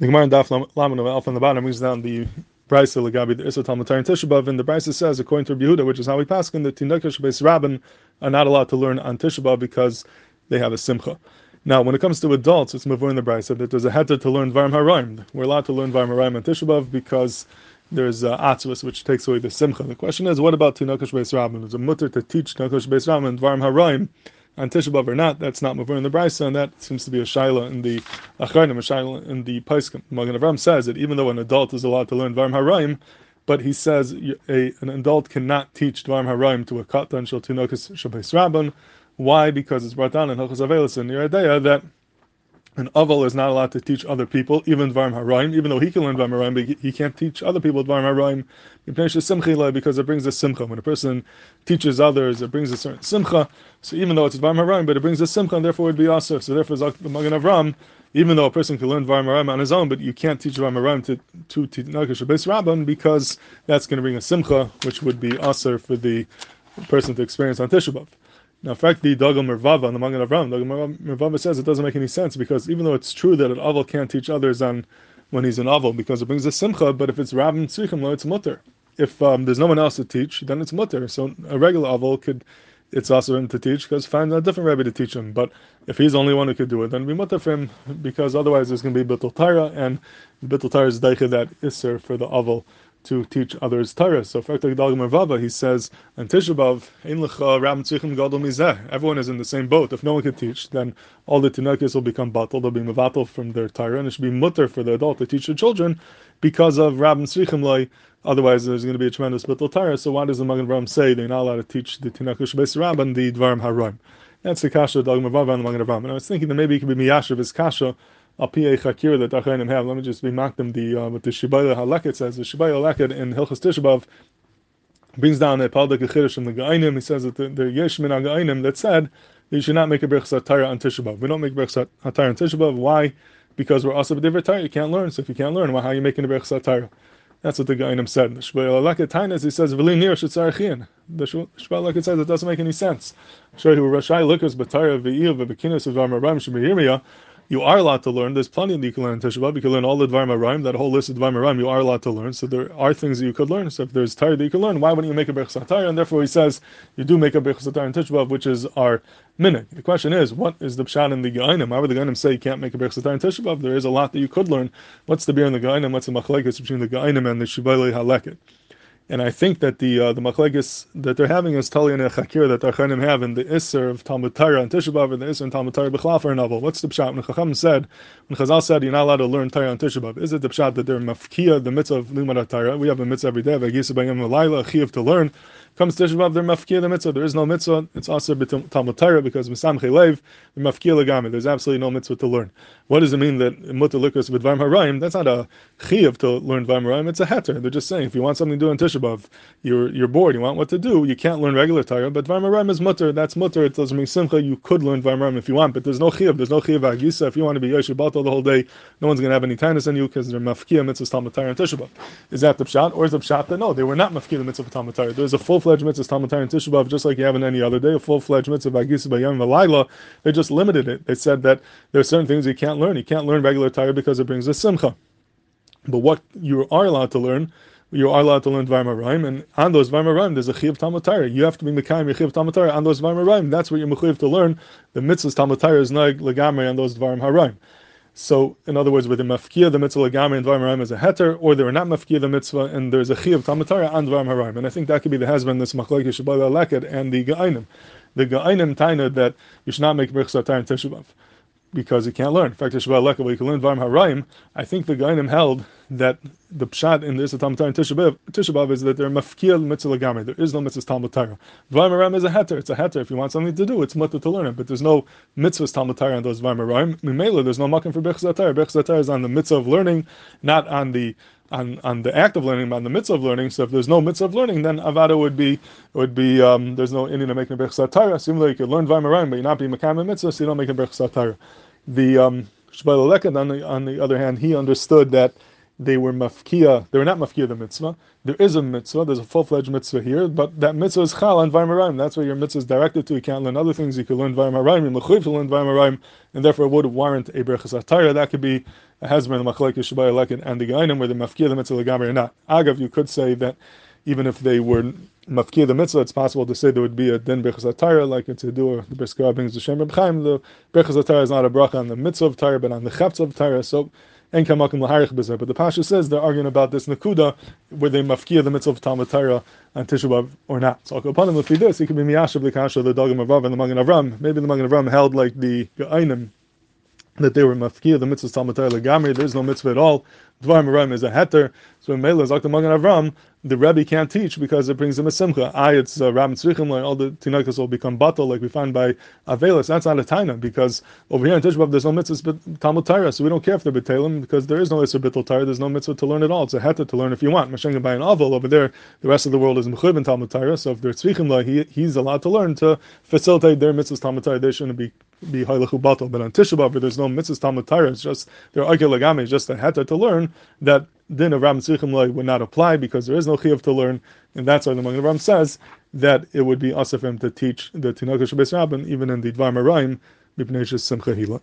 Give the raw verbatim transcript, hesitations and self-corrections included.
The Gemaren Da'af Laman on the bottom moves down the b'raisa legabi the Yisrael Talmatari and Tishabab, and the b'raisa says, according to Rabbi Yehuda, which is how we Paiskim, the Tinukesh B'Yisraban Rabban are not allowed to learn on Tishabab because they have a simcha. Now, when it comes to adults, it's Mevur in the b'raisa that there's a hetar to learn Dvarim HaRoyim. We're allowed to learn Dvarim HaRoyim on Tishabab because there's uh, Atsuos, which takes away the simcha. The question is, what about Tinukesh B'Yisraban? Is it mutter to teach Tinukesh B'Yisraban Dvarim HaRoyim on Tisha b'a or not? That's not Mevur in the b'raisa, and that seems to be a Shaila in the Achaynim, a Shaila in the Paiskim. Magen Avraham says that even though an adult is allowed to learn Dvarim HaRoyim, but he says a, an adult cannot teach Dvarim HaRoyim to a Kotan Shaltunokus Shabesh Rabban. Why? Because it's brought down in Halachos Avelis in Yeradea that an Aval is not allowed to teach other people, even Dvarim HaRoyim, even though he can learn Dvarim HaRoyim, but he can't teach other people Dvarim HaRoyim, because it brings a simcha. When a person teaches others, it brings a certain simcha. So even though it's Dvarim HaRoyim, but it brings a simcha, and therefore it would be Isser. So therefore, the Magen Avraham, even though a person can learn Dvarim HaRoyim on his own, but you can't teach Dvarim HaRoyim to Tinukesh B'Yisraban Rabban, because that's going to bring a simcha, which would be Isser for the person to experience on Tisha b'a. Now, in fact, the Dagul Mervava on the Magen Avraham, Dagul Mervava says it doesn't make any sense, because even though it's true that an Aval can't teach others on when he's an Aval because it brings a simcha, but if it's Rabban Tzrichim, it's mutter. If um, there's no one else to teach, then it's mutter. So a regular Aval could, it's also him to teach, because find a different rabbi to teach him. But if he's the only one who could do it, then it'd be mutter for him, because otherwise there's going to be Betul Taira, and Betul Taira is daicha that Isser for the Aval to teach others Torah. So, for the Dagul Mervava, he says, "And Tisha b'a, ein lecha Rabban Tzrichim gadol mizeh." Everyone is in the same boat. If no one could teach, then all the Tinukis will become batal. They'll be mevatal from their Torah, and it should be mutter for the adult to teach the children because of Rabban Tzrichim lay. Otherwise, there's going to be a tremendous Betul Taira. So, why does the Magen Avraham say they're not allowed to teach the Tinukesh B'Yisraban and the Dvarim HaRoyim? That's the kasha of Dagul Mervava and the Magen Avraham. And I was thinking that maybe it could be miyashiv his kasha al pi'ei chakir that Achaynim have. Let me just remark them the uh, what the Shibbolei HaLeket says. The Shibbolei HaLeket in Hilchos Tisha b'a brings down a paldik achidish from the Geonim. He says that the, the yesh min Geonim that said that you should not make a bechzatayr on Tisha b'a. We don't make berchsa taira on Tisha b'a. Why? Because we're also b'divrei Torah. You can't learn. So if you can't learn, well, how are you making a bechzatayr? That's what the Geonim said. The Shibbolei HaLeket tainas. He says v'li nir shetzarichin. The Shibbolei HaLeket says it doesn't make any sense. Sure, who rashai lookers b'taira v'iyuv v'bekinas v'varmaraim shemihiriyah. You are allowed to learn. There's plenty that you can learn in Tisha b'a. You can learn all the Dvarim HaRoyim. That whole list of Dvarim HaRoyim you are allowed to learn. So there are things that you could learn. So if there's Torah that you can learn, why wouldn't you make a bechzatayr? And therefore he says, you do make a bechzatayr in Tisha b'a, which is our minhag. The question is, what is the pshat in the Geonim? Why would the Geonim say you can't make a bechzatayr in Tisha b'a? There is a lot that you could learn. What's the beer in the Geonim? What's the machlekes between the Geonim and the Shibbolei HaLeket? And I think that the uh, the machlekes that they're having is Tali and Chakir that the Achaynim have in the Isser of Talmud Torah and Tisha b'a, and the Isser and Talmud Torah b'chlafer and Aval. What's the pshat? When Chacham said, when Chazal said, you're not allowed to learn Torah on Tisha b'a, is it the pshat that they're Mafkiya, the mitzvah of Limud Torah? We have a mitzvah every day, a chiv to learn. Comes Tisha b'a, they're Mafkiya the mitzvah. There is no mitzvah. It's also Talmud Torah because Misam Chilev, the Mafkiya Lagami. There's absolutely no mitzvah to learn. What does it mean that mutter likus with Dvarim HaRoyim? That's not a chiv to learn Dvarim HaRoyim. It's a hetar. They're just saying if you want something to do in Tisha b'a, you're you're bored. You want what to do. You can't learn regular Torah, but Dvarim HaRoyim is mutter. That's mutter. It doesn't mean simcha. You could learn Dvarim HaRoyim if you want, but there's no chiv. There's no chiv agisa. If you want to be yosher batal the whole day, no one's going to have any tainus on you because they're mafkiya mitzvah Talmud Torah and Tisha b'a. Is that the pshat, or is the pshat that no, they were not mafkiya the mitzvah Talmud Torah? There's a full-fledged mitzvah Talmud Torah and Tisha b'a just like you have in any other day. A full-fledged mitzvah agisa b'yom v'layla. They just limited it. They said that there are certain things you can't learn. You can't learn regular Torah because it brings a simcha. But what you are allowed to learn, you are allowed to learn Dvarim HaRoyim, and on those Dvarim HaRoyim, there's a Chiv Talmud Torah. You have to be Mekayim your Chiv Talmud Torah on those Dvarim HaRoyim. That's what you're mechuyev to learn. The mitzvahs Talmud Torah is not legamri on those Dvarim HaRoyim. So, in other words, with the Mafkiya, the mitzvah legamri and Dvarim HaRoyim is a heter, or they're not Mafkiya the mitzvah, and there's a Chiv Talmud Torah on Dvarim HaRoyim. And I think that could be the husband, this Machlokes Shibbolei HaLeket, and the Geonim. The Geonim taina that you should not make berchsa taira in Tisha b'a, because you can't learn. In fact, the Shibbolei HaLeket, where you can learn Dvarim HaRoyim, I think the Geonim held that the pshat in the Isser Talmud Torah and Tisha b'a is that they're mafkiya mitzvah legami. There is no mitzvah Talmud Torah. Dvarim HaRoyim is a heter. It's a heter. If you want something to do, it's mutter to learn it. But there's no mitzvah Talmud Torah on those Dvarim HaRoyim. Mimela, there's no makom for bechzatayr. Bechzatayr is on the mitzvah of learning, not on the on, on the act of learning, but on the mitzvah of learning. So if there's no mitzvah of learning, then avada would be would be um, there's no Indian to make a bechzatayr. Similarly, you could learn Dvarim HaRoyim, but you're not being makam a mitzvah, so you don't make a bechzatayr. The um, Shibbolei HaLeket, on the on the other hand, he understood that they were mafkiya, they were not mafkiya the mitzvah. There is a mitzvah, there's a full-fledged mitzvah here, but that mitzvah is chal on varmaraim. That's what your mitzvah is directed to. You can't learn other things. You can learn varmaraim, and l'chuv to learn varmaraim, and therefore it would warrant a berchsa taira. That could be a hezmer, the machlekes Shibbolei HaLeket, and the Geonim, whether mafkiya the mitzvah legamri or not. Agav, you could say that even if they were mafkiya the mitzvah, it's possible to say there would be a din bechzatayr, like it's a do the briskarah brings the shem rebchaim. The bechzatayr is not a bracha on the mitzvah of taira, but on the chetz of taira. So, and kamakim laharich b'zer. But the pasha says they're arguing about this nakuda, were they mafkiya the mitzvah of Talmud Torah on Tisha b'a or not. So upon him, if he this, he could be miyashav the kasha the Dagul Mervava and the Magen Avraham. Maybe the Magen Avraham held like the Achaynim, that they were mafkiya the mitzvah Talmud Torah legamri. There is no mitzvah at all. Dvarim HaRoyim is a hetar. So in Mela, Zak the Magen Avraham, the Rebbe can't teach because it brings him a simcha. I, it's uh, Rabban Tzrichim, like all the Tinukesh will become batal, like we find by Avelis. That's not a taina, because over here in Tishabab there's no mitzvah but Talmud Torah, so we don't care if they're betalim, because there is no Isser Betul Taira, there's no mitzvah to learn at all. It's a hetar to learn if you want. Mashenga by an Aval over there, the rest of the world is mechuyv in Talmud Torah, so if they're Tzrichim, like he, he's allowed to learn to facilitate their mitzvahs Talmud Torah. They shouldn't be be halachu batal. But on Tishabab, where there's no mitzvahs Talmud Torah, it's just their agil lagami, just a hetar to learn. That din of Rabban Tzrichim would not apply because there is no chiv to learn, and that's why the Magen Avraham says that it would be asif him to teach the Tinukesh B'Yisraban even in the Dvarim HaRoyim mipnei shesimcha hila.